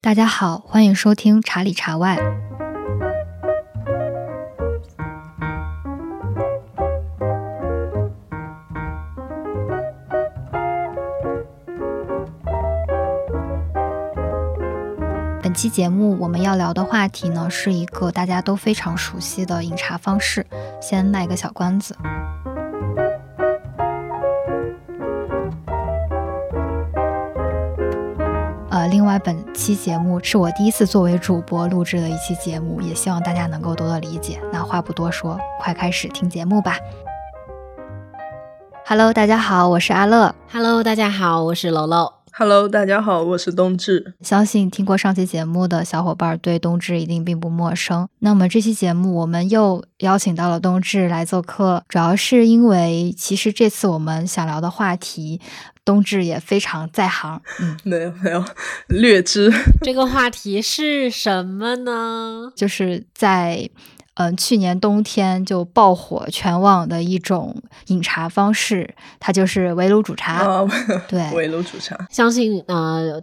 大家好，欢迎收听茶里茶外。本期节目我们要聊的话题呢，是一个大家都非常熟悉的饮茶方式，先卖个小关子。另外本期节目是我第一次作为主播录制的一期节目，也希望大家能够多多理解。那话不多说，快开始听节目吧。Hello， 大家好，我是阿乐。Hello， 大家好，我是楼楼。Hello， 大家好，我是冬至。相信听过上期节目的小伙伴对冬至一定并不陌生。那么这期节目我们又邀请到了冬至来做客，主要是因为其实这次我们想聊的话题冬至也非常在行。没有略知这个话题是什么呢？就是在去年冬天就爆火全网的一种饮茶方式，它就是围炉煮茶。对，围炉煮茶。相信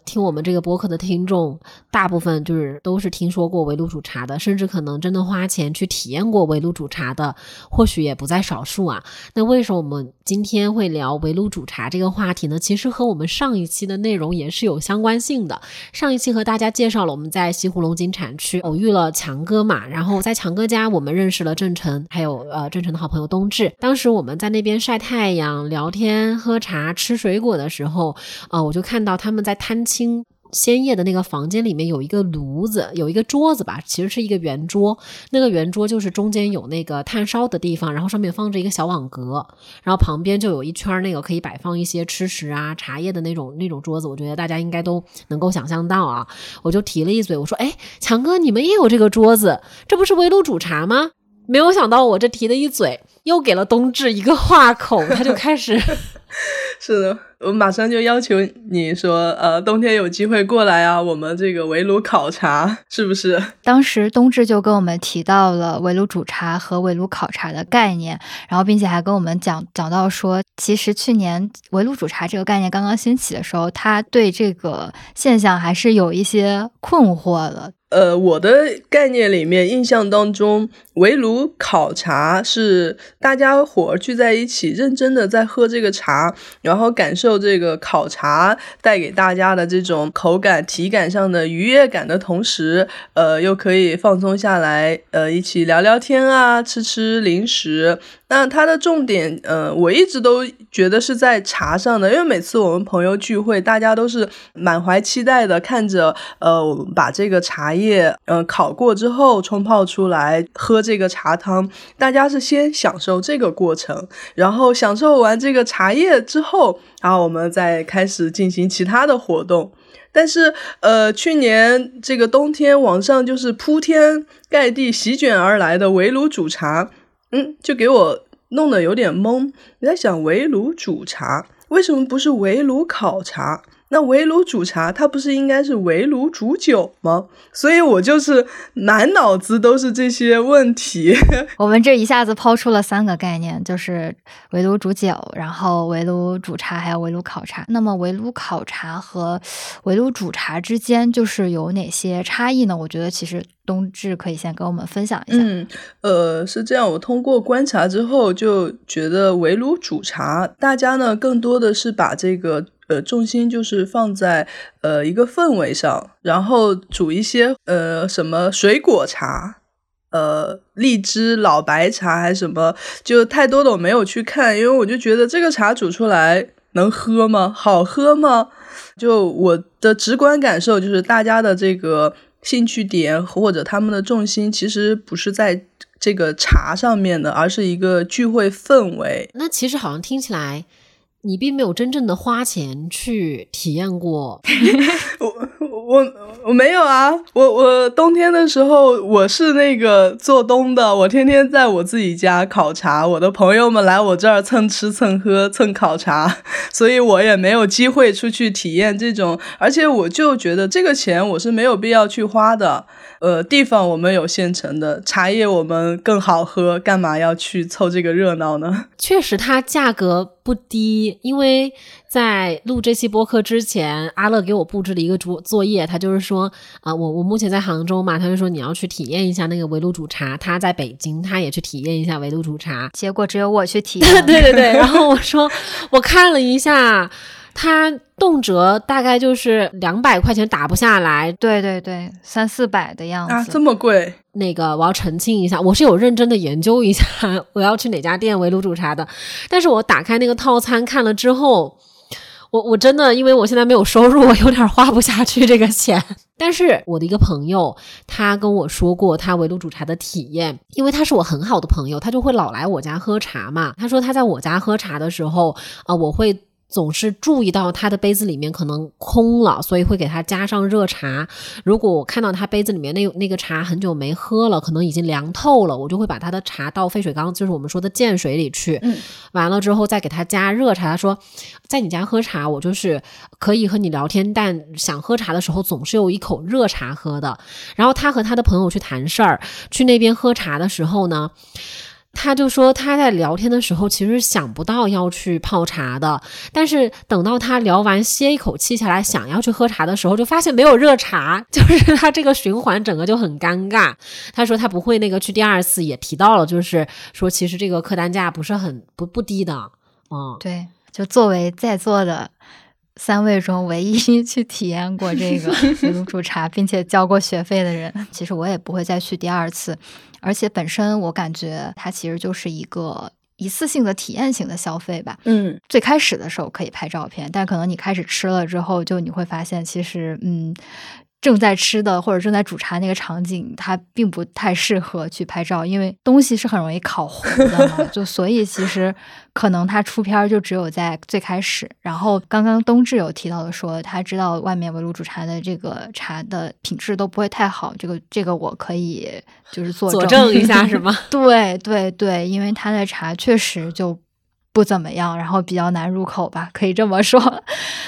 听我们这个播客的听众，大部分就是都是听说过围炉煮茶的，甚至可能真的花钱去体验过围炉煮茶的，或许也不在少数啊。那为什么我们今天会聊围炉煮茶这个话题呢？其实和我们上一期的内容也是有相关性的。上一期和大家介绍了我们在西湖龙井产区偶遇了强哥嘛，然后在强哥家我们认识了郑晨，还有郑晨的好朋友冬至。当时我们在那边晒太阳、聊天、喝茶、吃水果的时候，我就看到他们在摊青鲜叶的那个房间里面有一个炉子，有一个桌子吧，其实是一个圆桌。那个圆桌就是中间有那个炭烧的地方，然后上面放着一个小网格，然后旁边就有一圈那个可以摆放一些吃食啊、茶叶的那种桌子。我觉得大家应该都能够想象到啊。我就提了一嘴，我说：“哎，强哥，你们也有这个桌子，这不是围炉煮茶吗？”没有想到我这提了一嘴，又给了冬至一个话口，他就开始是的，我马上就要求你说冬天有机会过来啊，我们这个围炉烤茶是不是？当时冬至就跟我们提到了围炉煮茶和围炉烤茶的概念，然后并且还跟我们讲到说，其实去年围炉煮茶这个概念刚刚兴起的时候，他对这个现象还是有一些困惑的。我的概念里面，印象当中围炉烤茶是大家伙聚在一起认真的在喝这个茶，然后感受这个烤茶带给大家的这种口感体感上的愉悦感的同时，又可以放松下来，一起聊聊天啊，吃吃零食。那它的重点我一直都觉得是在茶上的，因为每次我们朋友聚会，大家都是满怀期待的看着我们把这个茶叶烤过之后冲泡出来喝这个茶汤，大家是先享受这个过程，然后享受完这个茶叶之后，然后我们再开始进行其他的活动。但是去年这个冬天，网上就是铺天盖地席卷而来的围炉煮茶，就给我弄得有点懵。你在想围炉煮茶为什么不是围炉烤茶？那围炉煮茶它不是应该是围炉煮酒吗？所以我就是满脑子都是这些问题。我们这一下子抛出了三个概念，就是围炉煮酒，然后围炉煮茶，还有围炉烤茶。那么围炉烤茶和围炉煮茶之间就是有哪些差异呢？我觉得其实冬至可以先跟我们分享一下。是这样，我通过观察之后就觉得围炉煮茶，大家呢更多的是把这个重心就是放在一个氛围上，然后煮一些什么水果茶，荔枝老白茶还是什么，就太多的我没有去看，因为我就觉得这个茶煮出来能喝吗？好喝吗？就我的直观感受就是大家的这个兴趣点或者他们的重心其实不是在这个茶上面的，而是一个聚会氛围。那其实好像听起来你并没有真正的花钱去体验过。我没有啊，我冬天的时候我是那个做冬的，我天天在我自己家烤茶，我的朋友们来我这儿蹭吃蹭喝蹭烤茶，所以我也没有机会出去体验这种，而且我就觉得这个钱我是没有必要去花的。地方我们有现成的茶叶，我们更好喝，干嘛要去凑这个热闹呢？确实它价格不低，因为在录这期播客之前，阿乐给我布置了一个作业，他就是说我目前在杭州嘛，他就说你要去体验一下那个围炉煮茶，他在北京，他也去体验一下围炉煮茶，结果只有我去体验对对对，然后我说我看了一下，他动辄大概就是200块钱打不下来，对对对，300-400的样子啊，这么贵。那个我要澄清一下，我是有认真的研究一下我要去哪家店围炉煮茶的，但是我打开那个套餐看了之后，我真的因为我现在没有收入，我有点花不下去这个钱。但是我的一个朋友他跟我说过他围炉煮茶的体验，因为他是我很好的朋友，他就会老来我家喝茶嘛，他说他在我家喝茶的时候我会总是注意到他的杯子里面可能空了，所以会给他加上热茶。如果我看到他杯子里面那个茶很久没喝了，可能已经凉透了，我就会把他的茶倒沸水缸，就是我们说的溅水里去完了之后再给他加热茶。他说在你家喝茶我就是可以和你聊天，但想喝茶的时候总是有一口热茶喝的。然后他和他的朋友去谈事儿，去那边喝茶的时候呢，他就说他在聊天的时候其实想不到要去泡茶的，但是等到他聊完歇一口气下来想要去喝茶的时候，就发现没有热茶，就是他这个循环整个就很尴尬。他说他不会那个去第二次，也提到了就是说其实这个客单价不是很不低的。嗯，对，就作为在座的三位中唯一去体验过这个围炉煮茶并且交过学费的人，其实我也不会再去第二次。而且本身我感觉它其实就是一个一次性的体验型的消费吧。嗯，最开始的时候可以拍照片，但可能你开始吃了之后，就你会发现其实正在吃的或者正在煮茶那个场景它并不太适合去拍照，因为东西是很容易烤糊的嘛就所以其实可能它出片就只有在最开始。然后刚刚冬至有提到的说他知道外面围炉煮茶的这个茶的品质都不会太好，这个我可以就是佐证一下是吗对对对，因为他的茶确实就不怎么样，然后比较难入口吧，可以这么说。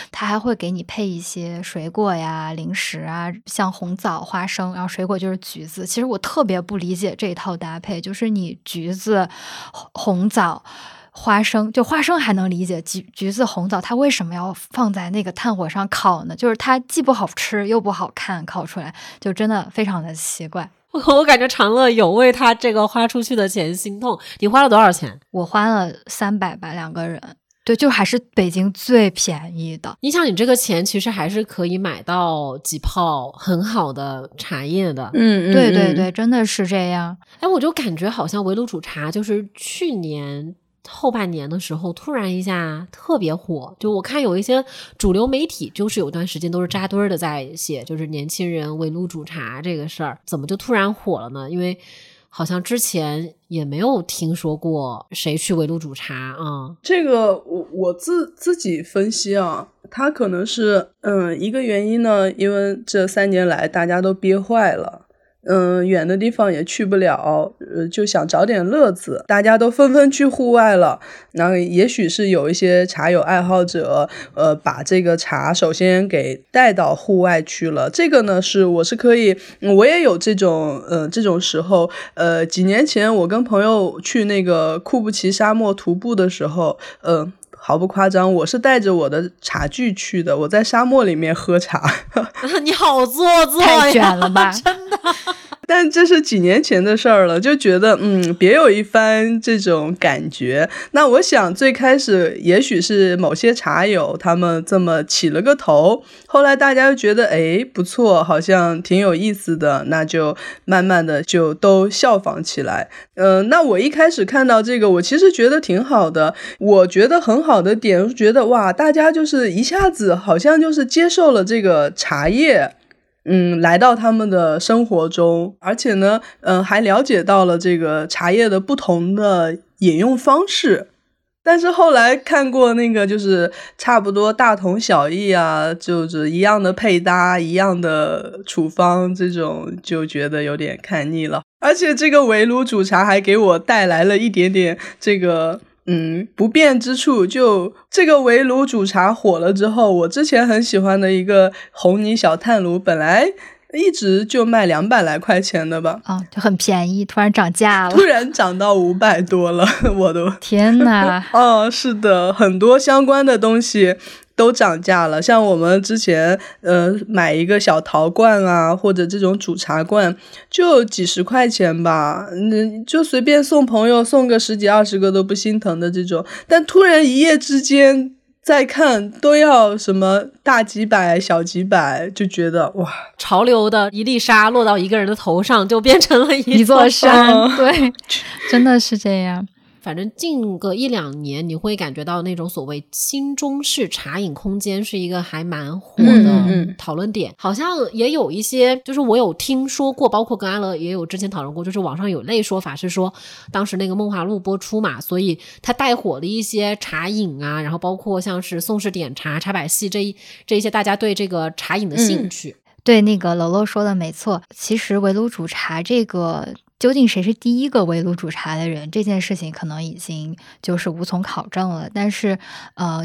他还会给你配一些水果呀、零食啊，像红枣、花生，然后水果就是橘子。其实我特别不理解这一套搭配，就是你橘子、红枣、花生，就花生还能理解，橘子、红枣它为什么要放在那个炭火上烤呢？就是它既不好吃又不好看，烤出来就真的非常的奇怪。我感觉长乐有为他这个花出去的钱心痛。你花了多少钱？我花了300吧，两个人。对，就还是北京最便宜的。你想你这个钱其实还是可以买到几泡很好的茶叶的。嗯，对对对，真的是这样。哎，我就感觉好像围炉煮茶就是去年后半年的时候突然一下特别火，就我看有一些主流媒体就是有段时间都是扎堆的在写，就是年轻人围炉煮茶这个事儿怎么就突然火了呢？因为好像之前也没有听说过谁去围炉煮茶啊。这个我自己分析啊，它可能是一个原因呢，因为这3年来大家都憋坏了，远的地方也去不了，就想找点乐子，大家都纷纷去户外了。然后也许是有一些茶友爱好者，把这个茶首先给带到户外去了。这个呢，我是可以，我也有这种时候。几年前我跟朋友去那个库布齐沙漠徒步的时候，毫不夸张，我是带着我的茶具去的，我在沙漠里面喝茶你好做作呀，太卷了吧真的但这是几年前的事儿了，就觉得别有一番这种感觉。那我想最开始也许是某些茶友他们这么起了个头，后来大家又觉得不错，好像挺有意思的，那就慢慢的就都效仿起来。那我一开始看到这个，我其实觉得挺好的，我觉得很好的点，觉得哇，大家就是一下子好像就是接受了这个茶叶。来到他们的生活中，而且呢，还了解到了这个茶叶的不同的饮用方式。但是后来看过那个，就是差不多大同小异啊，就是一样的配搭，一样的处方，这种就觉得有点看腻了。而且这个围炉煮茶还给我带来了一点点这个不便之处，就这个围炉煮茶火了之后，我之前很喜欢的一个红泥小炭炉，本来一直就卖200来块钱的吧，啊，就很便宜，突然涨价了，突然涨到500多了，我都天哪！哦，是的，很多相关的东西都涨价了，像我们之前买一个小陶罐啊，或者这种煮茶罐就几十块钱吧，就随便送朋友送个10几20个都不心疼的这种，但突然一夜之间再看都要什么大几百小几百，就觉得哇，潮流的一粒沙落到一个人的头上就变成了一座山、对，真的是这样。反正近个1-2年你会感觉到那种所谓新中式茶饮空间是一个还蛮火的讨论点，好像也有一些，就是我有听说过，包括跟阿乐也有之前讨论过，就是网上有类说法是说当时那个梦华录播出嘛，所以它带火的一些茶饮啊，然后包括像是宋氏点茶、茶百戏这一些大家对这个茶饮的兴趣。对，那个楼楼说的没错，其实围炉煮茶这个究竟谁是第一个围炉煮茶的人，这件事情可能已经就是无从考证了，但是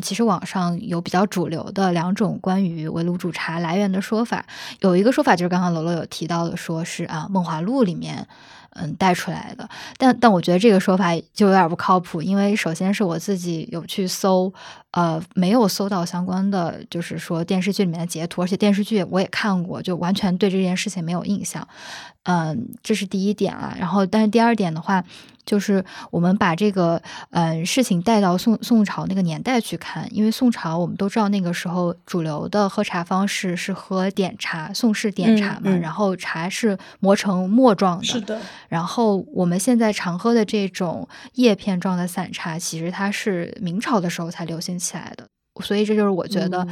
其实网上有比较主流的2种关于围炉煮茶来源的说法。有一个说法就是刚刚楼楼有提到的，说是啊《梦华录》里面带出来的，但我觉得这个说法就有点不靠谱，因为首先是我自己有去搜，没有搜到相关的，就是说电视剧里面的截图，而且电视剧我也看过，就完全对这件事情没有印象，这是第一点啊。然后，但是第二点的话，就是我们把这个事情带到宋朝那个年代去看，因为宋朝我们都知道那个时候主流的喝茶方式是喝点茶，宋式点茶嘛，然后茶是磨成末状的，是的。然后我们现在常喝的这种叶片状的散茶，其实它是明朝的时候才流行起来的，所以这就是我觉得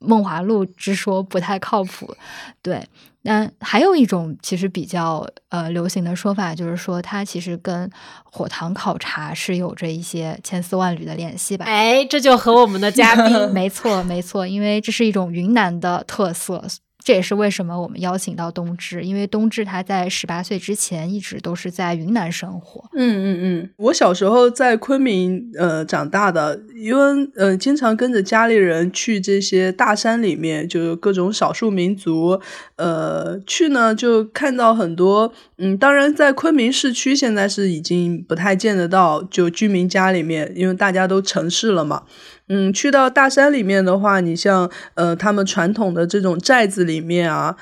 梦华录之说不太靠谱，对。那还有一种其实比较流行的说法，就是说它其实跟火塘烤茶是有着一些千丝万缕的联系吧。哎，这就和我们的嘉宾没错没错，因为这是一种云南的特色，这也是为什么我们邀请到冬至，因为冬至他在18岁之前一直都是在云南生活。我小时候在昆明长大的，因为经常跟着家里人去这些大山里面，就是各种少数民族去呢，就看到很多当然在昆明市区现在是已经不太见得到，就居民家里面，因为大家都城市了嘛。去到大山里面的话，你像他们传统的这种寨子里面啊，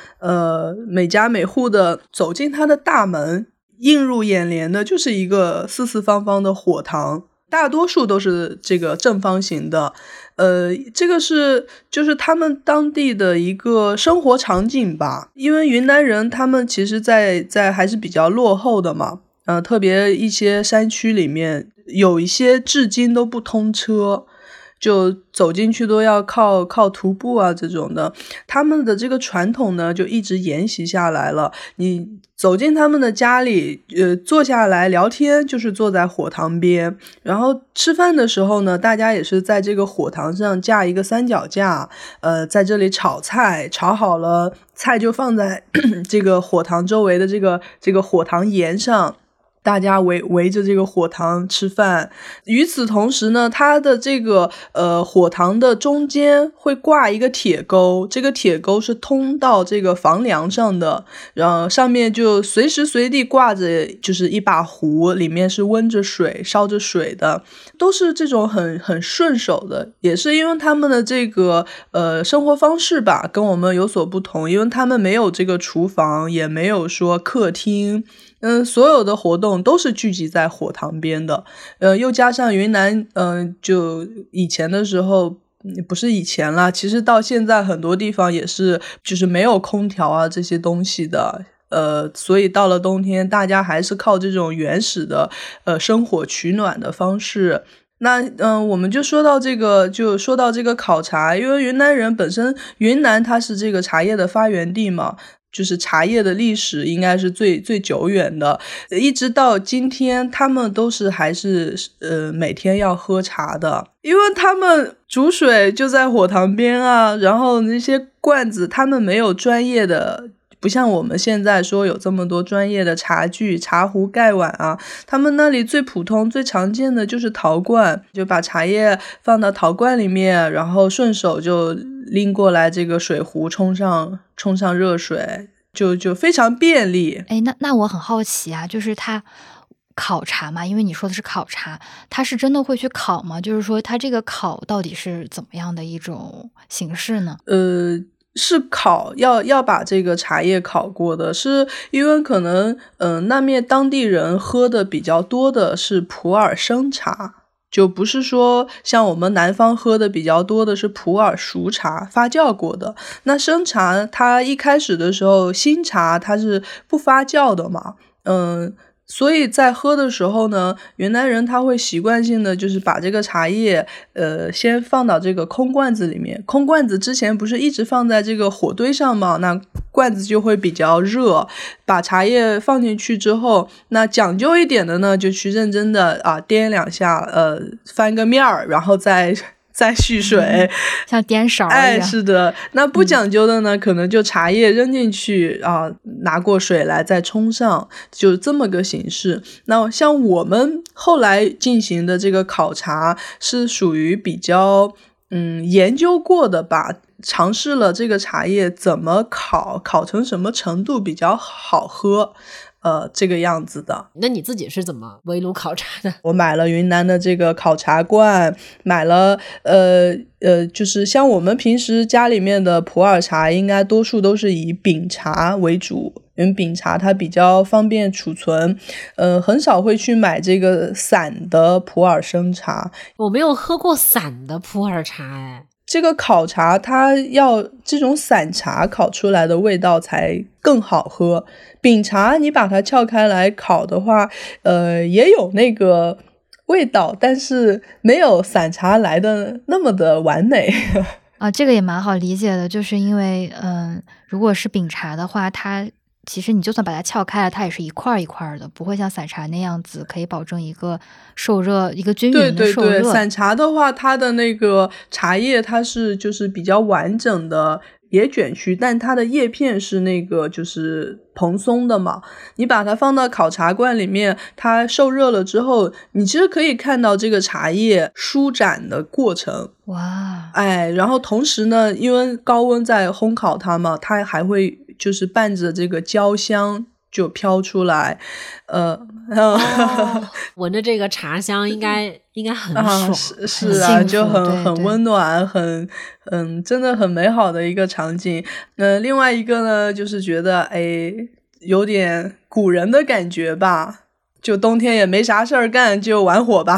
每家每户的走进他的大门，映入眼帘的就是一个四四方方的火塘，大多数都是这个正方形的，这个是就是他们当地的一个生活场景吧，因为云南人他们其实在还是比较落后的嘛，特别一些山区里面有一些至今都不通车。就走进去都要靠徒步啊这种的，他们的这个传统呢就一直沿袭下来了。你走进他们的家里，坐下来聊天就是坐在火塘边，然后吃饭的时候呢，大家也是在这个火塘上架一个三脚架，在这里炒菜，炒好了菜就放在这个火塘周围的这个火塘沿上。大家围着这个火塘吃饭，与此同时呢，它的这个火塘的中间会挂一个铁钩，这个铁钩是通到这个房梁上的，然后上面就随时随地挂着就是一把壶，里面是温着水烧着水的，都是这种很顺手的，也是因为他们的这个生活方式吧跟我们有所不同，因为他们没有这个厨房，也没有说客厅。所有的活动都是聚集在火塘边的，又加上云南，就以前的时候，不是以前啦，其实到现在很多地方也是，就是没有空调啊这些东西的，所以到了冬天，大家还是靠这种原始的生火取暖的方式。那我们就说到这个烤茶，因为云南人本身，云南它是这个茶叶的发源地嘛。就是茶叶的历史应该是最久远的，一直到今天他们都是还是每天要喝茶的，因为他们煮水就在火塘边啊，然后那些罐子他们没有专业的，不像我们现在说有这么多专业的茶具、茶壶、盖碗啊，他们那里最普通最常见的就是陶罐，就把茶叶放到陶罐里面，然后顺手就拎过来这个水壶冲上热水，就非常便利。哎，那我很好奇啊，就是他考察嘛，因为你说的是考察，他是真的会去考吗？就是说他这个考到底是怎么样的一种形式呢？是考，要把这个茶叶考过的，是因为可能那面当地人喝的比较多的是普洱生茶，就不是说像我们南方喝的比较多的是普洱熟茶发酵过的。那生茶它一开始的时候，新茶它是不发酵的嘛，所以在喝的时候呢，云南人他会习惯性的就是把这个茶叶先放到这个空罐子里面。空罐子之前不是一直放在这个火堆上嘛，那罐子就会比较热，把茶叶放进去之后，那讲究一点的呢，就去认真的啊颠两下，翻个面儿，然后再蓄水，像颠勺一样。哎，是的。那不讲究的呢，可能就茶叶扔进去啊，拿过水来再冲上，就这么个形式。那像我们后来进行的这个考察，是属于比较研究过的吧，尝试了这个茶叶怎么烤成什么程度比较好喝。这个样子的。那你自己是怎么围炉考察的？我买了云南的这个考察罐，买了就是像我们平时家里面的普洱茶，应该多数都是以饼茶为主，因为饼茶它比较方便储存，很少会去买这个散的普洱生茶。我没有喝过散的普洱茶哎。这个烤茶它要这种散茶烤出来的味道才更好喝，饼茶你把它撬开来烤的话，也有那个味道，但是没有散茶来的那么的完美。啊，这个也蛮好理解的，就是因为如果是饼茶的话，它其实你就算把它撬开了，它也是一块一块的，不会像散茶那样子可以保证一个受热，一个均匀的受热。对对对，散茶的话，它的那个茶叶它是就是比较完整的，也卷曲，但它的叶片是那个就是蓬松的嘛。你把它放到烤茶罐里面，它受热了之后，你其实可以看到这个茶叶舒展的过程。哇，哎，然后同时呢，因为高温在烘烤它嘛，它还会。就是伴着这个焦香就飘出来，闻着这个茶香应该很爽，是啊，就很温暖，很真的很美好的一个场景。另外一个呢，就是觉得哎，有点古人的感觉吧，就冬天也没啥事儿干，就玩火吧。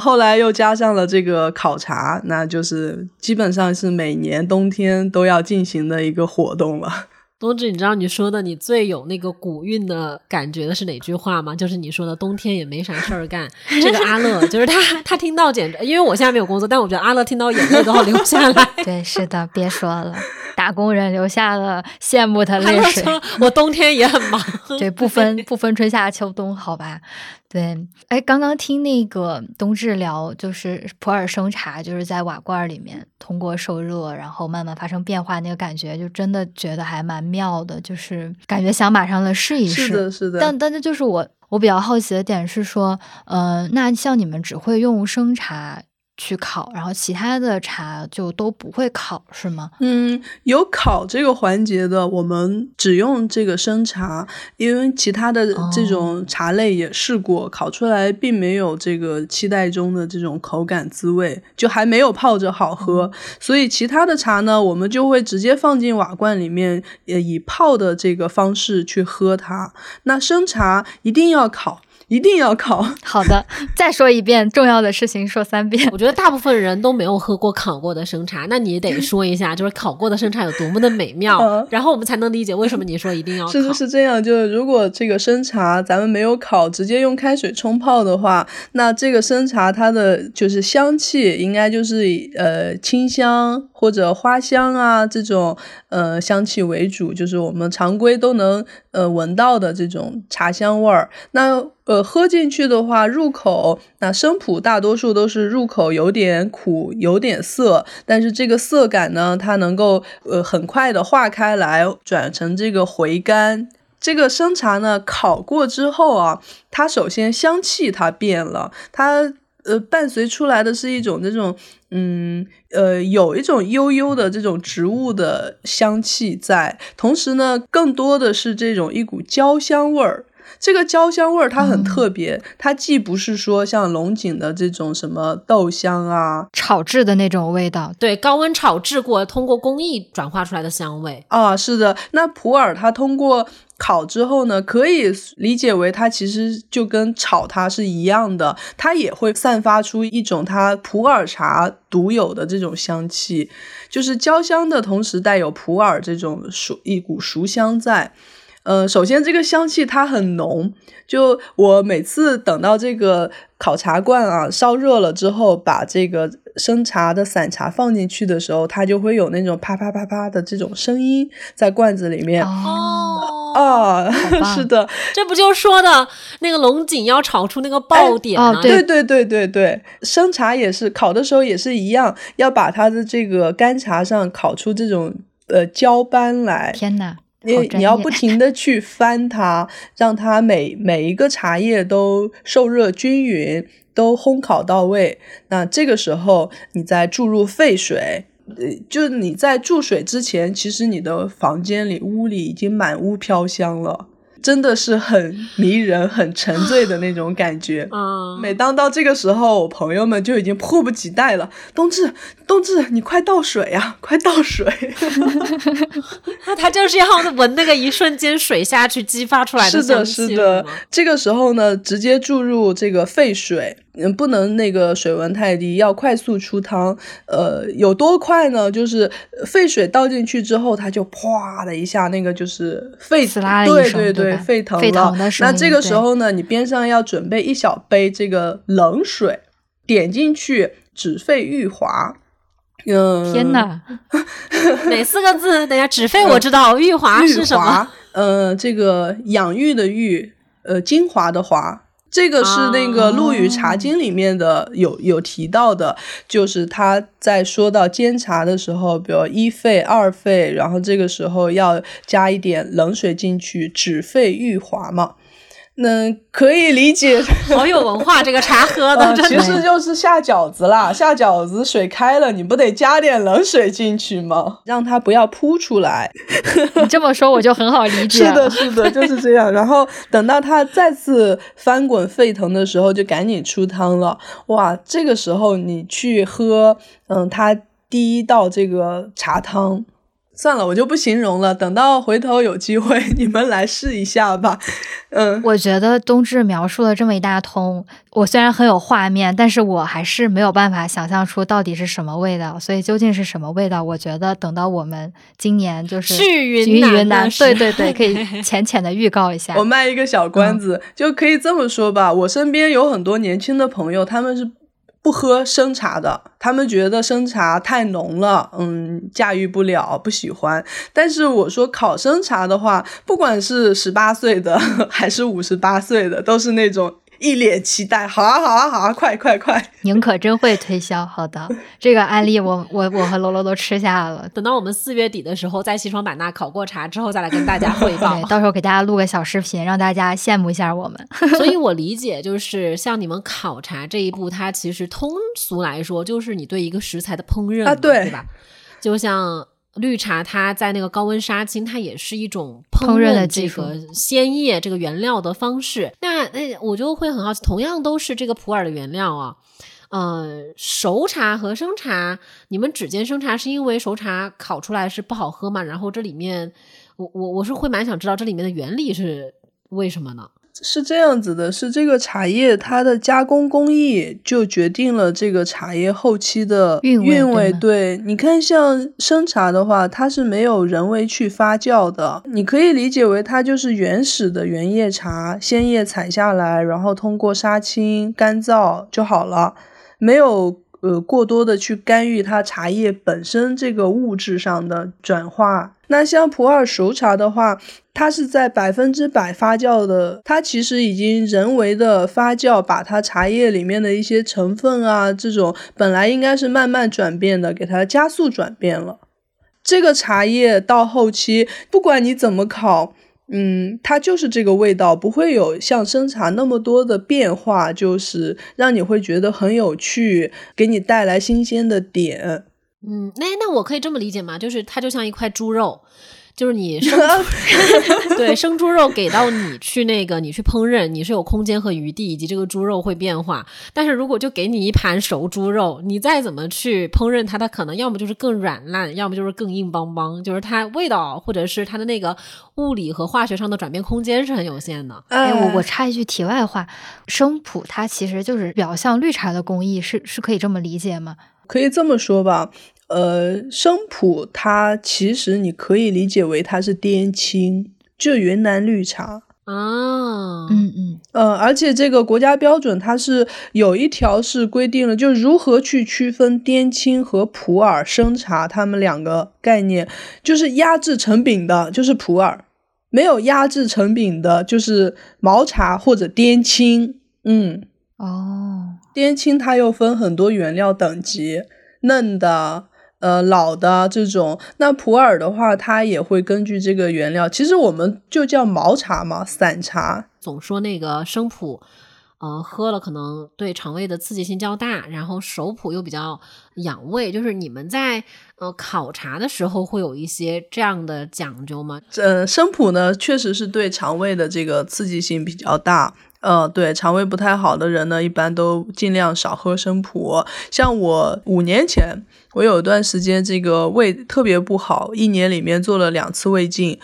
后来又加上了这个考察，那就是基本上是每年冬天都要进行的一个活动了。冬至，你知道你说的你最有那个古韵的感觉的是哪句话吗？就是你说的冬天也没啥事儿干。这个阿乐就是他听到简直，因为我现在没有工作，但我觉得阿乐听到眼泪都要流下来。对，是的，别说了，打工人留下了羡慕的泪水。我冬天也很忙。对，不分春夏秋冬，好吧。对，哎，刚刚听那个冬至聊，就是普洱生茶，就是在瓦罐里面通过受热，然后慢慢发生变化，那个感觉就真的觉得还蛮妙的，就是感觉想马上来试一试。是的，是的。但这就是我比较好奇的点是说，那像你们只会用生茶去烤，然后其他的茶就都不会烤是吗？有烤这个环节的，我们只用这个生茶，因为其他的这种茶类也试过，烤出来并没有这个期待中的这种口感滋味，就还没有泡着好喝。所以其他的茶呢，我们就会直接放进瓦罐里面，以泡的这个方式去喝它。那生茶一定要烤。一定要烤。好的，再说一遍，重要的事情说三遍。我觉得大部分人都没有喝过烤过的生茶，那你得说一下，就是烤过的生茶有多么的美妙，然后我们才能理解为什么你说一定要烤。是这样，就是如果这个生茶咱们没有烤，直接用开水冲泡的话，那这个生茶它的就是香气应该就是以清香或者花香啊这种香气为主，就是我们常规都能闻到的这种茶香味儿。那喝进去的话，入口那生普大多数都是入口有点苦有点涩，但是这个涩感呢，它能够很快的化开来，转成这个回甘。这个生茶呢，烤过之后啊，它首先香气它变了，它伴随出来的是一种这种有一种悠悠的这种植物的香气在，同时呢更多的是这种一股焦香味儿。这个焦香味儿它很特别，它既不是说像龙井的这种什么豆香啊炒制的那种味道，对，高温炒制过通过工艺转化出来的香味啊，是的。那普洱它通过烤之后呢，可以理解为它其实就跟炒它是一样的，它也会散发出一种它普洱茶独有的这种香气，就是焦香的同时带有普洱这种一股熟香在。首先这个香气它很浓，就我每次等到这个烤茶罐啊烧热了之后，把这个生茶的散茶放进去的时候，它就会有那种啪啪啪啪的这种声音在罐子里面。哦，啊，是的，这不就说的那个龙井要炒出那个爆点啊？哎哦、对对对对对，生茶也是烤的时候也是一样，要把它的这个干茶上烤出这种焦斑来。天哪！你要不停的去翻它，让它每一个茶叶都受热均匀，都烘烤到位。那这个时候你再注入沸水，就是你在注水之前，其实你的房间里屋里已经满屋飘香了，真的是很迷人很沉醉的那种感觉。每当到这个时候，我朋友们就已经迫不及待了，冬至你快倒水呀、啊、快倒水他就是要闻那个一瞬间水下去激发出来的香气。是的是的，这个时候呢直接注入这个沸水，不能那个水温太低，要快速出汤。有多快呢？就是沸水倒进去之后，它就啪的一下，那个就是沸腾，对对对，沸腾了。那这个时候呢，你边上要准备一小杯这个冷水，点进去，只沸玉华。天哪，哪四个字？等一下，只沸我知道，玉华是什么？这个养育的育，精华的华。这个是那个陆羽茶经里面的有提到的，就是他在说到煎茶的时候，比如一沸二沸，然后这个时候要加一点冷水进去，只沸玉华嘛。那可以理解，好有文化这个茶喝的真的其实就是下饺子啦，下饺子水开了你不得加点冷水进去吗？让它不要扑出来你这么说我就很好理解了是的是的，就是这样然后等到它再次翻滚沸腾的时候，就赶紧出汤了。哇，这个时候你去喝它第一道这个茶汤，算了，我就不形容了，等到回头有机会你们来试一下吧。我觉得冬至描述了这么一大通，我虽然很有画面，但是我还是没有办法想象出到底是什么味道，所以究竟是什么味道，我觉得等到我们今年就是去云南，对对对，可以浅浅的预告一下我卖一个小关子、就可以这么说吧，我身边有很多年轻的朋友，他们是不喝生茶的，他们觉得生茶太浓了，驾驭不了，不喜欢。但是我说烤生茶的话，不管是18岁的还是58岁的，都是那种一脸期待，好啊好啊好啊，快快快！您可真会推销。好的，这个案例我和罗罗都吃下了。等到我们4月底的时候，在西双版纳烤过茶之后，再来跟大家汇报。对，到时候给大家录个小视频，让大家羡慕一下我们。所以我理解就是，像你们烤茶这一步，它其实通俗来说就是你对一个食材的烹饪啊，对吧？就像绿茶，它在那个高温杀青，它也是一种烹饪的这个鲜叶这个原料的方式。那我就会很好奇，同样都是这个普洱的原料啊，熟茶和生茶，你们只煎生茶是因为熟茶烤出来是不好喝嘛？然后这里面，我是会蛮想知道这里面的原理是为什么呢？是这样子的，是这个茶叶它的加工工艺就决定了这个茶叶后期的韵味。 对，你看像生茶的话，它是没有人为去发酵的，你可以理解为它就是原始的原叶茶，鲜叶采下来，然后通过杀青干燥就好了，没有过多的去干预它茶叶本身这个物质上的转化。那像普洱熟茶的话，它是在100%发酵的，它其实已经人为的发酵，把它茶叶里面的一些成分啊，这种本来应该是慢慢转变的，给它加速转变了。这个茶叶到后期，不管你怎么烤，它就是这个味道，不会有像生茶那么多的变化，就是让你会觉得很有趣，给你带来新鲜的点。那我可以这么理解吗？就是它就像一块猪肉，就是你生对生猪肉给到你去你去烹饪，你是有空间和余地，以及这个猪肉会变化。但是如果就给你一盘熟猪肉，你再怎么去烹饪它，它可能要么就是更软烂，要么就是更硬邦邦，就是它味道或者是它的那个物理和化学上的转变空间是很有限的。我插一句题外话，生普它其实就是表象绿茶的工艺，是可以这么理解吗？可以这么说吧。生普它其实你可以理解为它是滇青，就云南绿茶啊，而且这个国家标准它是有一条是规定了，就如何去区分滇青和普洱生茶它们两个概念，就是压制成饼的就是普洱，没有压制成饼的就是毛茶或者滇青。滇青它又分很多原料等级，嫩的老的这种。那普洱的话它也会根据这个原料，其实我们就叫毛茶嘛，散茶。总说生普喝了可能对肠胃的刺激性较大，然后熟普又比较养胃，就是你们在考察的时候会有一些这样的讲究吗？生普呢确实是对肠胃的这个刺激性比较大，对肠胃不太好的人呢一般都尽量少喝生普。像我5年前我有一段时间这个胃特别不好，1年里面做了2次胃镜，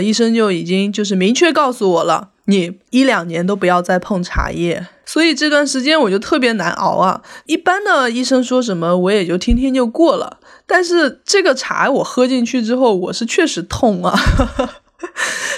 医生就已经就是明确告诉我了，你1-2年都不要再碰茶叶，所以这段时间我就特别难熬啊。一般的医生说什么我也就听听就过了，但是这个茶我喝进去之后我是确实痛啊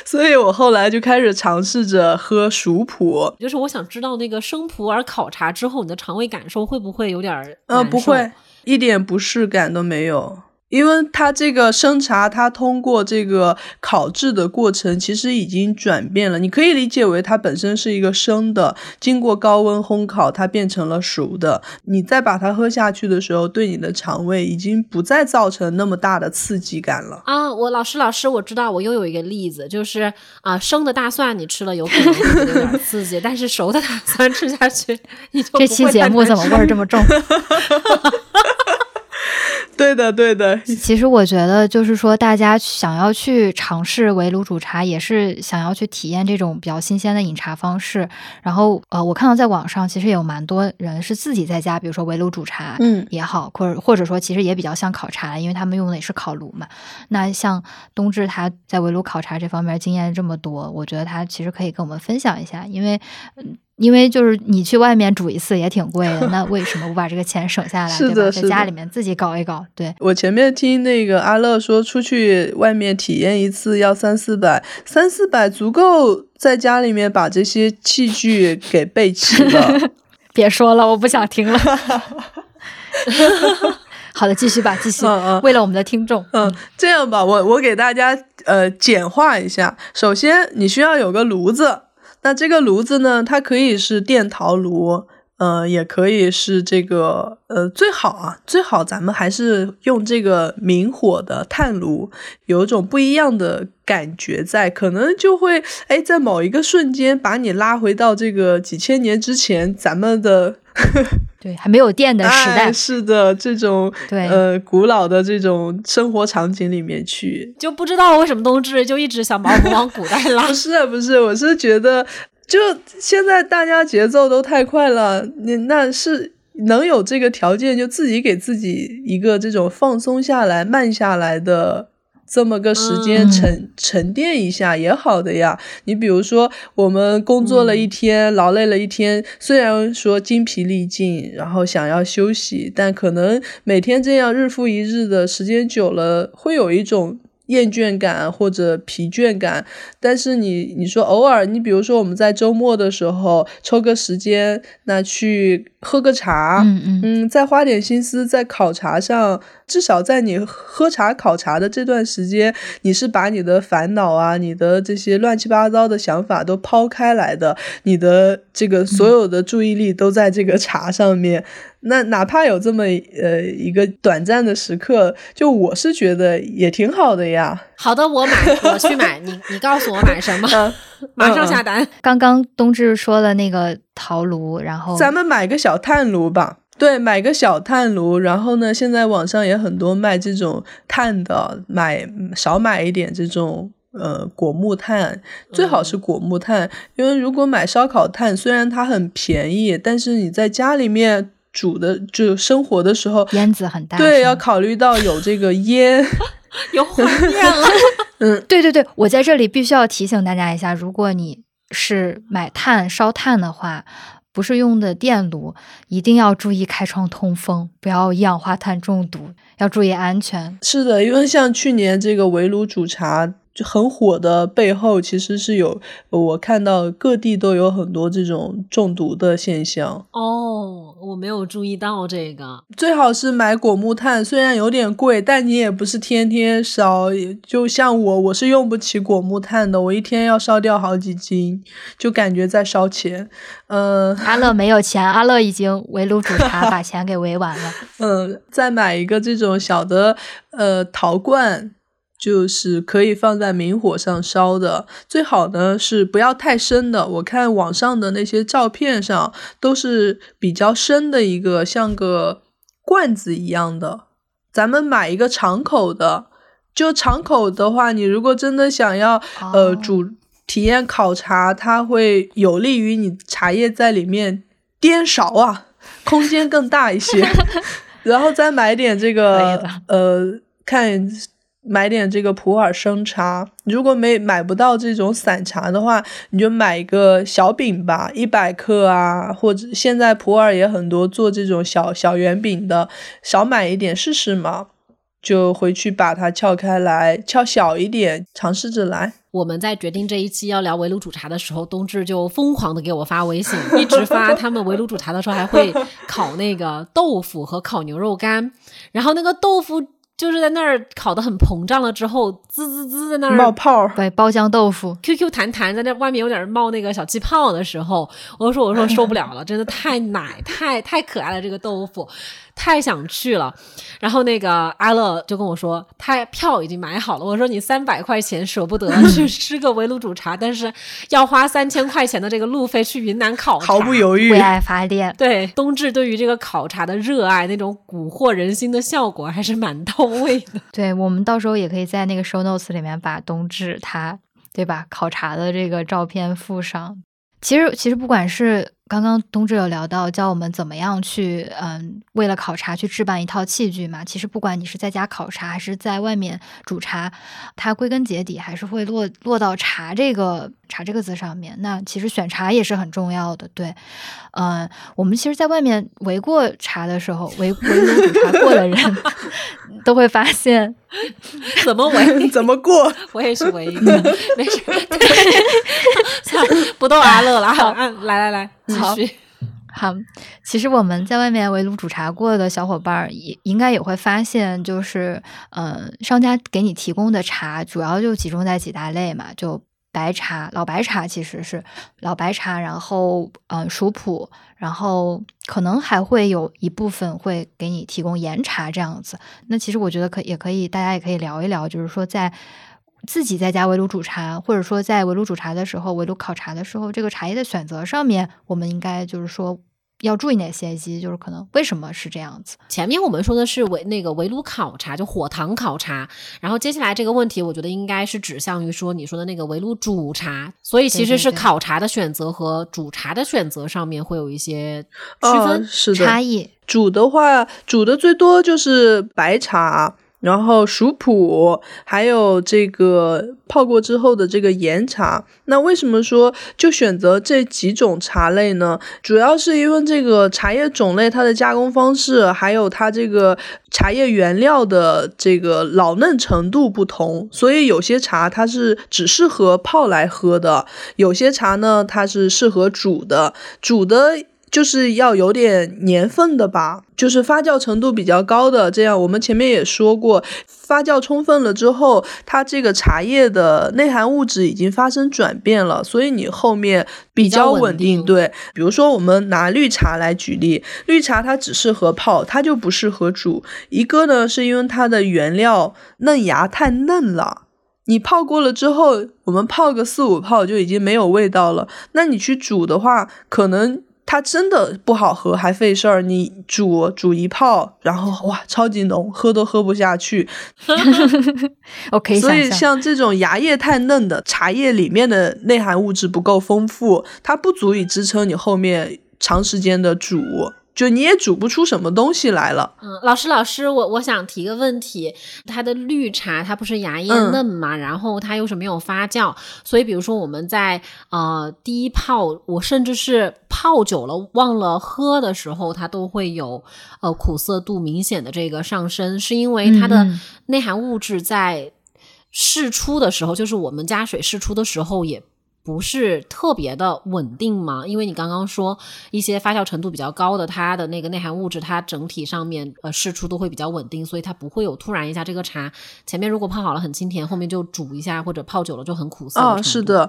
所以我后来就开始尝试着喝熟普。就是我想知道生普洱考察之后你的肠胃感受会不会有点难受？不会，一点不适感都没有。因为它这个生茶它通过这个烤制的过程其实已经转变了，你可以理解为它本身是一个生的，经过高温烘烤它变成了熟的，你再把它喝下去的时候对你的肠胃已经不再造成那么大的刺激感了啊！老师我知道，我又有一个例子，就是生的大蒜你吃了有可能有点刺激但是熟的大蒜吃下去你就不会。这期节目怎么味儿这么重对的。其实我觉得就是说大家想要去尝试围炉煮茶，也是想要去体验这种比较新鲜的饮茶方式。然后我看到在网上其实有蛮多人是自己在家比如说围炉煮茶也好，或者说其实也比较像烤茶，因为他们用的也是烤炉嘛。那像冬至他在围炉烤茶这方面经验这么多，我觉得他其实可以跟我们分享一下，因为就是你去外面煮一次也挺贵的那为什么不把这个钱省下来对吧，在家里面自己搞一搞。对，我前面听阿乐说出去外面体验一次要300-400，足够在家里面把这些器具给备齐了别说了，我不想听了好的，继续吧，继续。为了我们的听众，这样吧，我给大家简化一下。首先你需要有个炉子，那这个炉子呢它可以是电陶炉，也可以是最好咱们还是用这个明火的炭炉，有一种不一样的感觉在，可能就会在某一个瞬间把你拉回到这个几千年之前咱们的对还没有电的时代，是的，这种对古老的这种生活场景里面去。就不知道为什么冬至就一直想把我们往古代拉不是，我是觉得就现在大家节奏都太快了，那是能有这个条件就自己给自己一个这种放松下来慢下来的这么个时间沉淀一下也好的呀。你比如说我们工作了一天劳累了一天，虽然说精疲力尽然后想要休息，但可能每天这样日复一日的时间久了会有一种厌倦感或者疲倦感。但是你说偶尔你比如说我们在周末的时候抽个时间那去喝个茶，再花点心思在考察上，至少在你喝茶考察的这段时间你是把你的烦恼啊你的这些乱七八糟的想法都抛开来的，你的这个所有的注意力都在这个茶上面。那哪怕有这么一个短暂的时刻，就我是觉得也挺好的呀。好的，我去买。你告诉我买什么，马上下单。刚刚冬至说了那个陶炉，然后咱们买个小炭炉吧。对，买个小炭炉，然后呢，现在网上也很多卖这种炭的，少买一点这种。果木炭最好是果木炭，因为如果买烧烤炭，虽然它很便宜，但是你在家里面煮的就生活的时候烟子很大，对，要考虑到有这个烟。有画面了。对对对，我在这里必须要提醒大家一下，如果你是买炭烧炭的话，不是用的电炉，一定要注意开窗通风，不要一氧化碳中毒，要注意安全。是的，因为像去年这个围炉煮茶很火的背后，其实是有，我看到各地都有很多这种中毒的现象。哦，我没有注意到这个。最好是买果木炭，虽然有点贵，但你也不是天天烧，就像我是用不起果木炭的，我一天要烧掉好几斤，就感觉在烧钱。阿乐没有钱，阿乐已经围炉煮茶把钱给围完了。再买一个这种小的陶罐，就是可以放在明火上烧的，最好呢是不要太深的。我看网上的那些照片上都是比较深的一个，像个罐子一样的。咱们买一个敞口的，就敞口的话，你如果真的想要体验烤茶，它会有利于你茶叶在里面颠勺啊，空间更大一些。然后再买点这个买点这个普洱生茶，如果买不到这种散茶的话，你就买一个小饼吧，100克啊，或者现在普洱也很多做这种小圆饼的，少买一点试试嘛，就回去把它撬开来，撬小一点，尝试着来。我们在决定这一期要聊围炉煮茶的时候，冬至就疯狂的给我发微信，一直发他们围炉煮茶的时候还会烤那个豆腐和烤牛肉干，然后那个豆腐就是在那儿烤得很膨胀了之后，滋滋滋在那儿冒泡，对，包浆豆腐 QQ 弹弹，在那外面有点冒那个小气泡的时候，我说受不了了，真的太奶太可爱了，这个豆腐太想去了。然后那个阿乐就跟我说他票已经买好了，我说你300块钱舍不得去吃个围炉煮茶，但是要花3000块钱的这个路费去云南烤茶，毫不犹豫，为爱发电。对，冬至对于这个烤茶的热爱，那种蛊惑人心的效果还是蛮到位的。对，我们到时候也可以在那个 show notes 里面把冬至他对吧烤茶的这个照片附上。其实不管是刚刚冬至有聊到教我们怎么样去为了烤茶去置办一套器具嘛，其实不管你是在家烤茶还是在外面煮茶，它归根结底还是会落到茶这个字上面。那其实选茶也是很重要的。对，我们其实在外面围过茶的时候，围炉煮茶过的人都会发现怎么围怎么过。我也是围一个没事不逗阿乐了。好，来好，其实我们在外面围炉煮茶过的小伙伴也应该也会发现，就是商家给你提供的茶主要就集中在几大类嘛，就白茶、老白茶，其实是老白茶，然后熟普，然后可能还会有一部分会给你提供岩茶这样子。那其实我觉得大家也可以聊一聊，就是说在自己在家围炉煮茶，或者说在围炉煮茶的时候、围炉烤茶的时候，这个茶叶的选择上面，我们应该就是说要注意哪些，以及就是可能为什么是这样子。前面我们说的是围炉烤茶，就火塘烤茶，然后接下来这个问题我觉得应该是指向于说你说的那个围炉煮茶，所以其实是烤茶的选择和煮茶的选择上面会有一些区分、差异。煮的话，煮的最多就是白茶，然后熟普，还有这个泡过之后的这个岩茶。那为什么说就选择这几种茶类呢？主要是因为这个茶叶种类，它的加工方式，还有它这个茶叶原料的这个老嫩程度不同，所以有些茶它是只适合泡来喝的，有些茶呢它是适合煮的。煮的就是要有点年份的吧，就是发酵程度比较高的，这样我们前面也说过，发酵充分了之后，它这个茶叶的内含物质已经发生转变了，所以你后面比较稳定。对，比如说我们拿绿茶来举例，绿茶它只适合泡，它就不适合煮。一个呢是因为它的原料嫩芽太嫩了，你泡过了之后，我们泡个4-5泡就已经没有味道了，那你去煮的话可能它真的不好喝，还费事儿。你煮1泡，然后哇，超级浓，喝都喝不下去。我可以想象。所以像这种芽叶太嫩的茶叶里面的内含物质不够丰富，它不足以支撑你后面长时间的煮，就你也煮不出什么东西来了。嗯，老师，我想提个问题，它的绿茶它不是芽叶嫩嘛，然后它又是没有发酵，所以比如说我们在第一泡，我甚至是泡久了忘了喝的时候，它都会有苦涩度明显的这个上升，是因为它的内含物质在释出的时候，就是我们加水释出的时候也不是特别的稳定吗？因为你刚刚说一些发酵程度比较高的，它的那个内含物质它整体上面释出都会比较稳定，所以它不会有突然一下这个茶前面如果泡好了很清甜，后面就煮一下或者泡久了就很苦涩。哦，是的，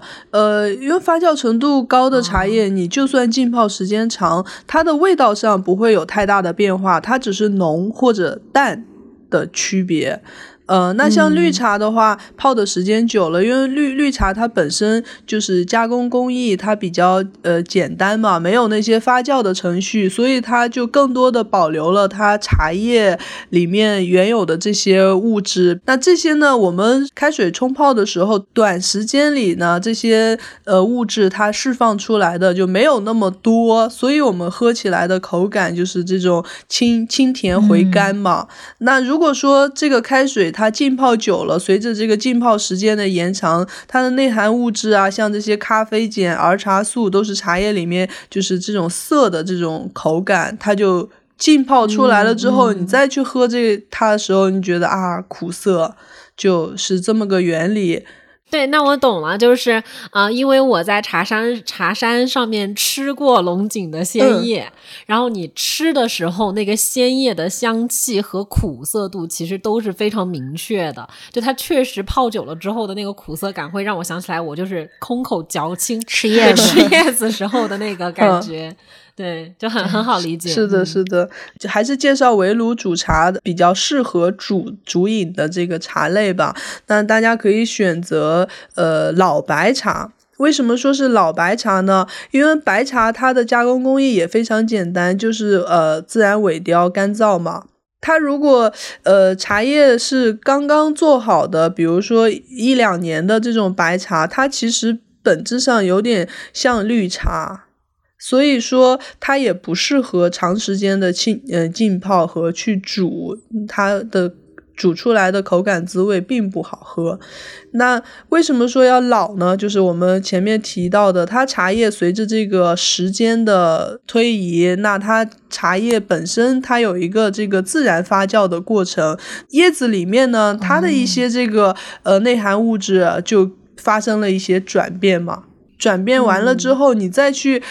因为发酵程度高的茶叶，你就算浸泡时间长，它的味道上不会有太大的变化，它只是浓或者淡的区别。那像绿茶的话，泡的时间久了，因为绿茶它本身就是加工工艺它比较简单嘛，没有那些发酵的程序，所以它就更多的保留了它茶叶里面原有的这些物质。那这些呢，我们开水冲泡的时候，短时间里呢，这些物质它释放出来的就没有那么多，所以我们喝起来的口感就是这种清甜回甘嘛。那如果说这个开水它浸泡久了，随着这个浸泡时间的延长，它的内含物质啊，像这些咖啡碱、儿茶素，都是茶叶里面就是这种涩的这种口感，它就浸泡出来了之后，你再去喝它的时候，你觉得啊，苦涩，就是这么个原理。对，那我懂了，就是因为我在茶山上面吃过龙井的鲜叶，然后你吃的时候，那个鲜叶的香气和苦涩度其实都是非常明确的，就它确实泡久了之后的那个苦涩感会让我想起来，我就是空口嚼青吃叶子时候的那个感觉。对，就很好理解。是的，是的，就还是介绍围炉煮茶比较适合煮饮的这个茶类吧。那大家可以选择老白茶。为什么说是老白茶呢？因为白茶它的加工工艺也非常简单，就是自然萎凋干燥嘛。它如果茶叶是刚刚做好的，比如说1-2年的这种白茶，它其实本质上有点像绿茶。所以说它也不适合长时间的浸泡和去煮，它的煮出来的口感滋味并不好喝。那为什么说要老呢？就是我们前面提到的，它茶叶随着这个时间的推移，那它茶叶本身它有一个这个自然发酵的过程，叶子里面呢，它的一些这个内含物质就发生了一些转变嘛。转变完了之后，你再去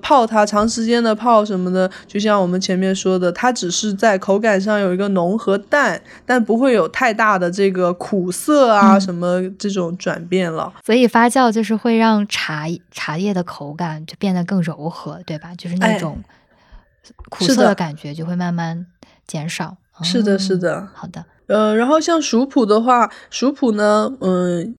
泡它，长时间的泡什么的，就像我们前面说的，它只是在口感上有一个浓和淡，但不会有太大的这个苦涩啊、什么这种转变了。所以发酵就是会让茶叶的口感就变得更柔和，对吧？就是那种苦涩的感觉就会慢慢减少。是的，是的，好的。然后像熟普的话，熟普呢，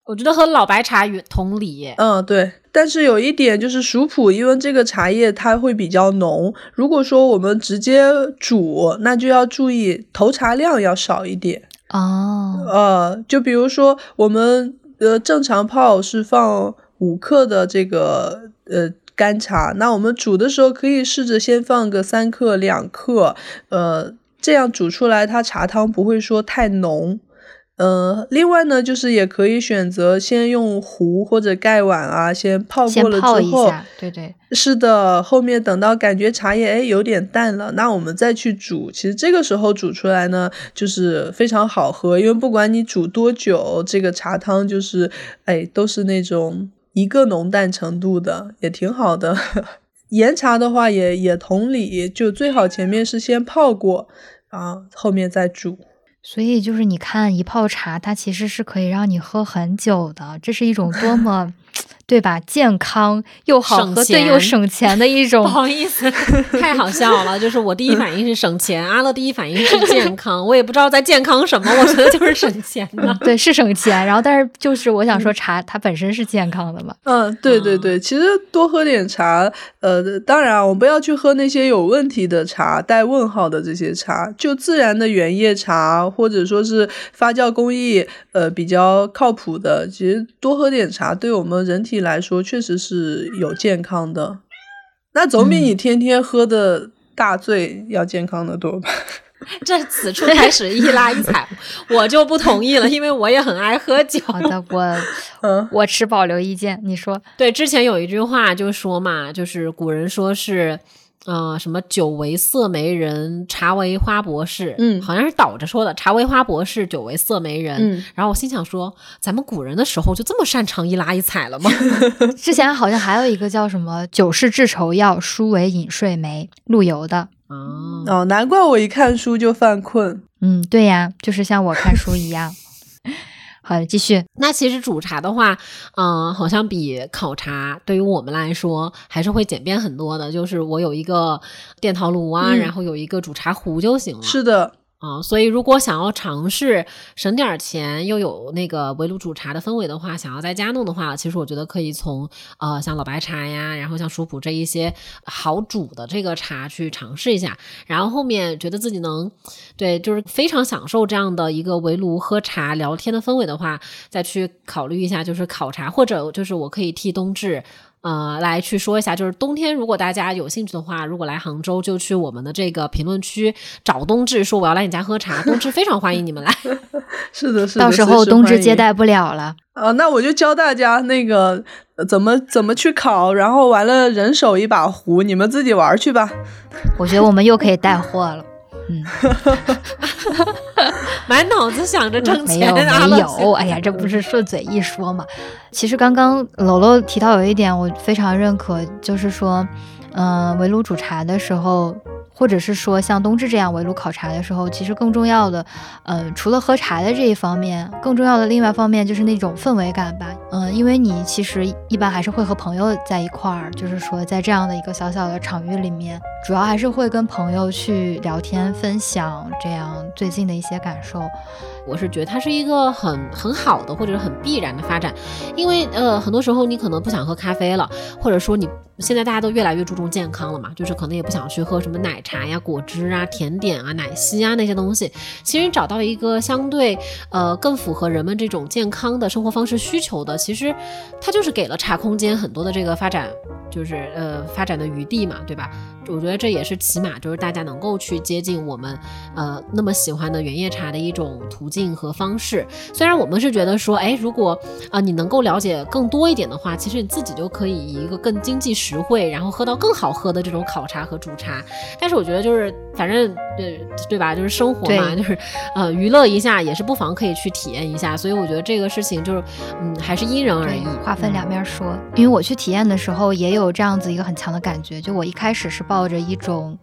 我觉得和老白茶同理耶。对。但是有一点就是熟普，因为这个茶叶它会比较浓，如果说我们直接煮，那就要注意投茶量要少一点。就比如说我们正常泡是放5克的这个干茶，那我们煮的时候可以试着先放个3克、2克，这样煮出来它茶汤不会说太浓。另外呢，就是也可以选择先用壶或者盖碗啊，先泡过了之后，先泡一下，对对，是的。后面等到感觉茶叶有点淡了，那我们再去煮。其实这个时候煮出来呢，就是非常好喝，因为不管你煮多久，这个茶汤就是都是那种一个浓淡程度的，也挺好的。岩茶的话也同理，就最好前面是先泡过，后面再煮。所以就是你看，一泡茶它其实是可以让你喝很久的，这是一种多么对吧？健康又好喝，对，又省钱的一种。不好意思，太好笑了。就是我第一反应是省钱，阿乐第一反应是健康。我也不知道在健康什么，我觉得就是省钱的。对，是省钱。然后，但是就是我想说茶，它本身是健康的嘛。嗯，对对对，其实多喝点茶。当然我们不要去喝那些有问题的茶，带问号的这些茶，就自然的原叶茶，或者说是发酵工艺比较靠谱的。其实多喝点茶，对我们人体来说确实是有健康的，那总比你天天喝的大醉要健康的多吧。这此处开始一拉一踩，我就不同意了，因为我也很爱喝酒。好的，我持保留意见。你说对，之前有一句话就说嘛，就是古人说是什么酒为色媒人，茶为花博士，好像是倒着说的，茶为花博士，酒为色媒人。然后我心想说，咱们古人的时候就这么擅长一拉一踩了吗？之前好像还有一个叫什么酒是治愁药，书为饮睡梅，陆游的。哦，难怪我一看书就犯困。对呀，就是像我看书一样。好的，继续。那其实煮茶的话，好像比烤茶对于我们来说还是会简便很多的，就是我有一个电陶炉啊，然后有一个煮茶壶就行了。是的。所以如果想要尝试省点钱又有那个围炉煮茶的氛围的话，想要在家弄的话，其实我觉得可以从像老白茶呀，然后像熟普这一些好煮的这个茶去尝试一下，然后后面觉得自己能对就是非常享受这样的一个围炉喝茶聊天的氛围的话，再去考虑一下就是烤茶，或者就是我可以替冬至来去说一下，就是冬天如果大家有兴趣的话，如果来杭州就去我们的这个评论区找冬至说我要来你家喝茶，冬至非常欢迎你们来。是的，是的，到时候冬至接待不了了那我就教大家那个怎么去烤，然后完了人手一把壶，你们自己玩去吧。我觉得我们又可以带货了。满脑子想着挣钱。没有，哎呀，这不是顺嘴一说嘛。其实刚刚楼楼提到有一点我非常认可，就是说围炉煮茶的时候，或者是说像冬至这样围炉烤茶的时候，其实更重要的除了喝茶的这一方面，更重要的另外一方面就是那种氛围感吧。因为你其实一般还是会和朋友在一块儿，就是说在这样的一个小小的场域里面，主要还是会跟朋友去聊天分享这样最近的一些感受。我是觉得它是一个很好的或者很必然的发展，因为很多时候你可能不想喝咖啡了，或者说你现在大家都越来越注重健康了嘛，就是可能也不想去喝什么奶茶呀、果汁啊、甜点啊、奶昔啊那些东西。其实找到一个相对更符合人们这种健康的生活方式需求的，其实它就是给了茶空间很多的这个发展，就是发展的余地嘛，对吧？我觉得这也是起码就是大家能够去接近我们那么喜欢的原叶茶的一种途径和方式。虽然我们是觉得说如果你能够了解更多一点的话，其实你自己就可以以一个更经济实惠然后喝到更好喝的这种烤茶和煮茶。但是我觉得就是反正对吧，就是生活嘛，就是娱乐一下也是不妨可以去体验一下。所以我觉得这个事情就是还是因人而异，划分两面说。因为我去体验的时候也有这样子一个很强的感觉，就我一开始是抱着一种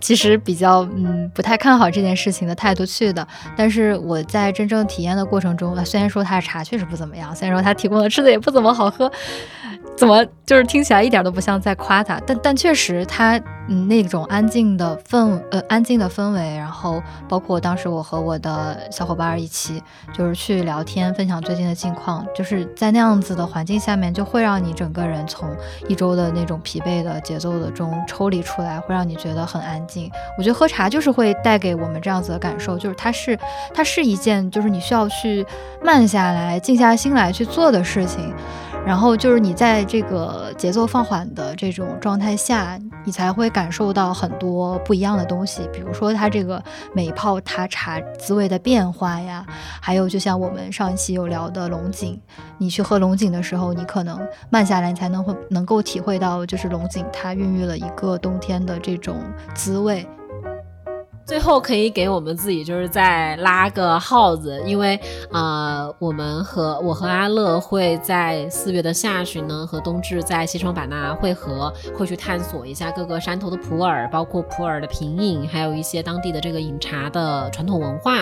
其实比较不太看好这件事情的态度去的，但是我在真正体验的过程中，虽然说它的茶确实不怎么样，虽然说它提供的吃的也不怎么好喝，怎么就是听起来一点都不像在夸它，但确实它那种安静的氛围，然后包括当时我和我的小伙伴一起就是去聊天分享最近的近况，就是在那样子的环境下面，就会让你整个人从一周的那种疲惫的节奏的中抽离出来，会让你觉得很安静。我觉得喝茶就是会带给我们这样子的感受，就是它是一件就是你需要去慢下来静下心来去做的事情，然后就是你在这个节奏放缓的这种状态下，你才会感受到很多不一样的东西，比如说它这个每泡它茶滋味的变化呀，还有就像我们上一期有聊的龙井，你去喝龙井的时候，你可能慢下来你才能够体会到，就是龙井它孕育了一个冬天的这种滋味。最后可以给我们自己就是再拉个号子，因为我和阿乐会在4月的下旬呢和冬至在西双版纳会合，会去探索一下各个山头的普洱，包括普洱的品饮，还有一些当地的这个饮茶的传统文化。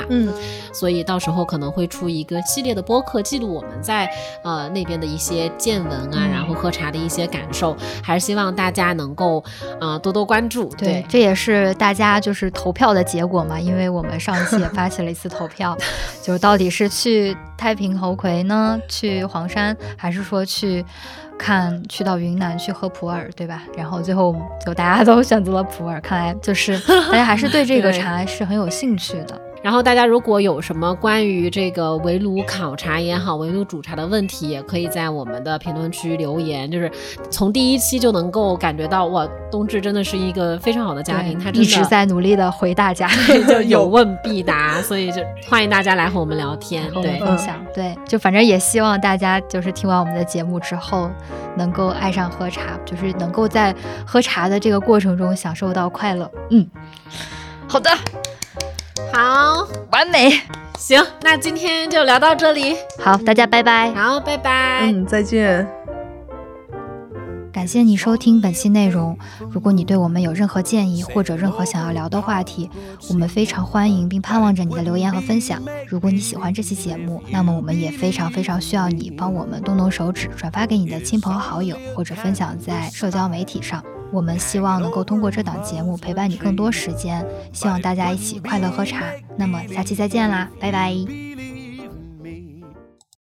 所以到时候可能会出一个系列的播客，记录我们在那边的一些见闻啊，然后喝茶的一些感受，还是希望大家能够多多关注。 对，这也是大家就是投票的结果嘛，因为我们上一期也发起了一次投票就是到底是去太平猴魁呢，去黄山，还是说去到云南去喝普洱，对吧？然后最后就大家都选择了普洱，看来就是大家还是对这个茶是很有兴趣的然后大家如果有什么关于这个围炉烤茶也好，围炉煮茶的问题，也可以在我们的评论区留言。就是从第一期就能够感觉到，哇，冬至真的是一个非常好的嘉宾，他一直在努力的回大家，就有问必答，所以就欢迎大家来和我们聊天，对，分享，对，就反正也希望大家就是听完我们的节目之后，能够爱上喝茶，就是能够在喝茶的这个过程中享受到快乐。好的。好，完美，行，那今天就聊到这里。好，大家拜拜。好，拜拜。再见。感谢你收听本期内容，如果你对我们有任何建议或者任何想要聊的话题，我们非常欢迎并盼望着你的留言和分享。如果你喜欢这期节目，那么我们也非常需要你帮我们动动手指，转发给你的亲朋好友，或者分享在社交媒体上。我们希望能够通过这档节目陪伴你更多时间，希望大家一起快乐喝茶。那么下期再见啦，拜拜。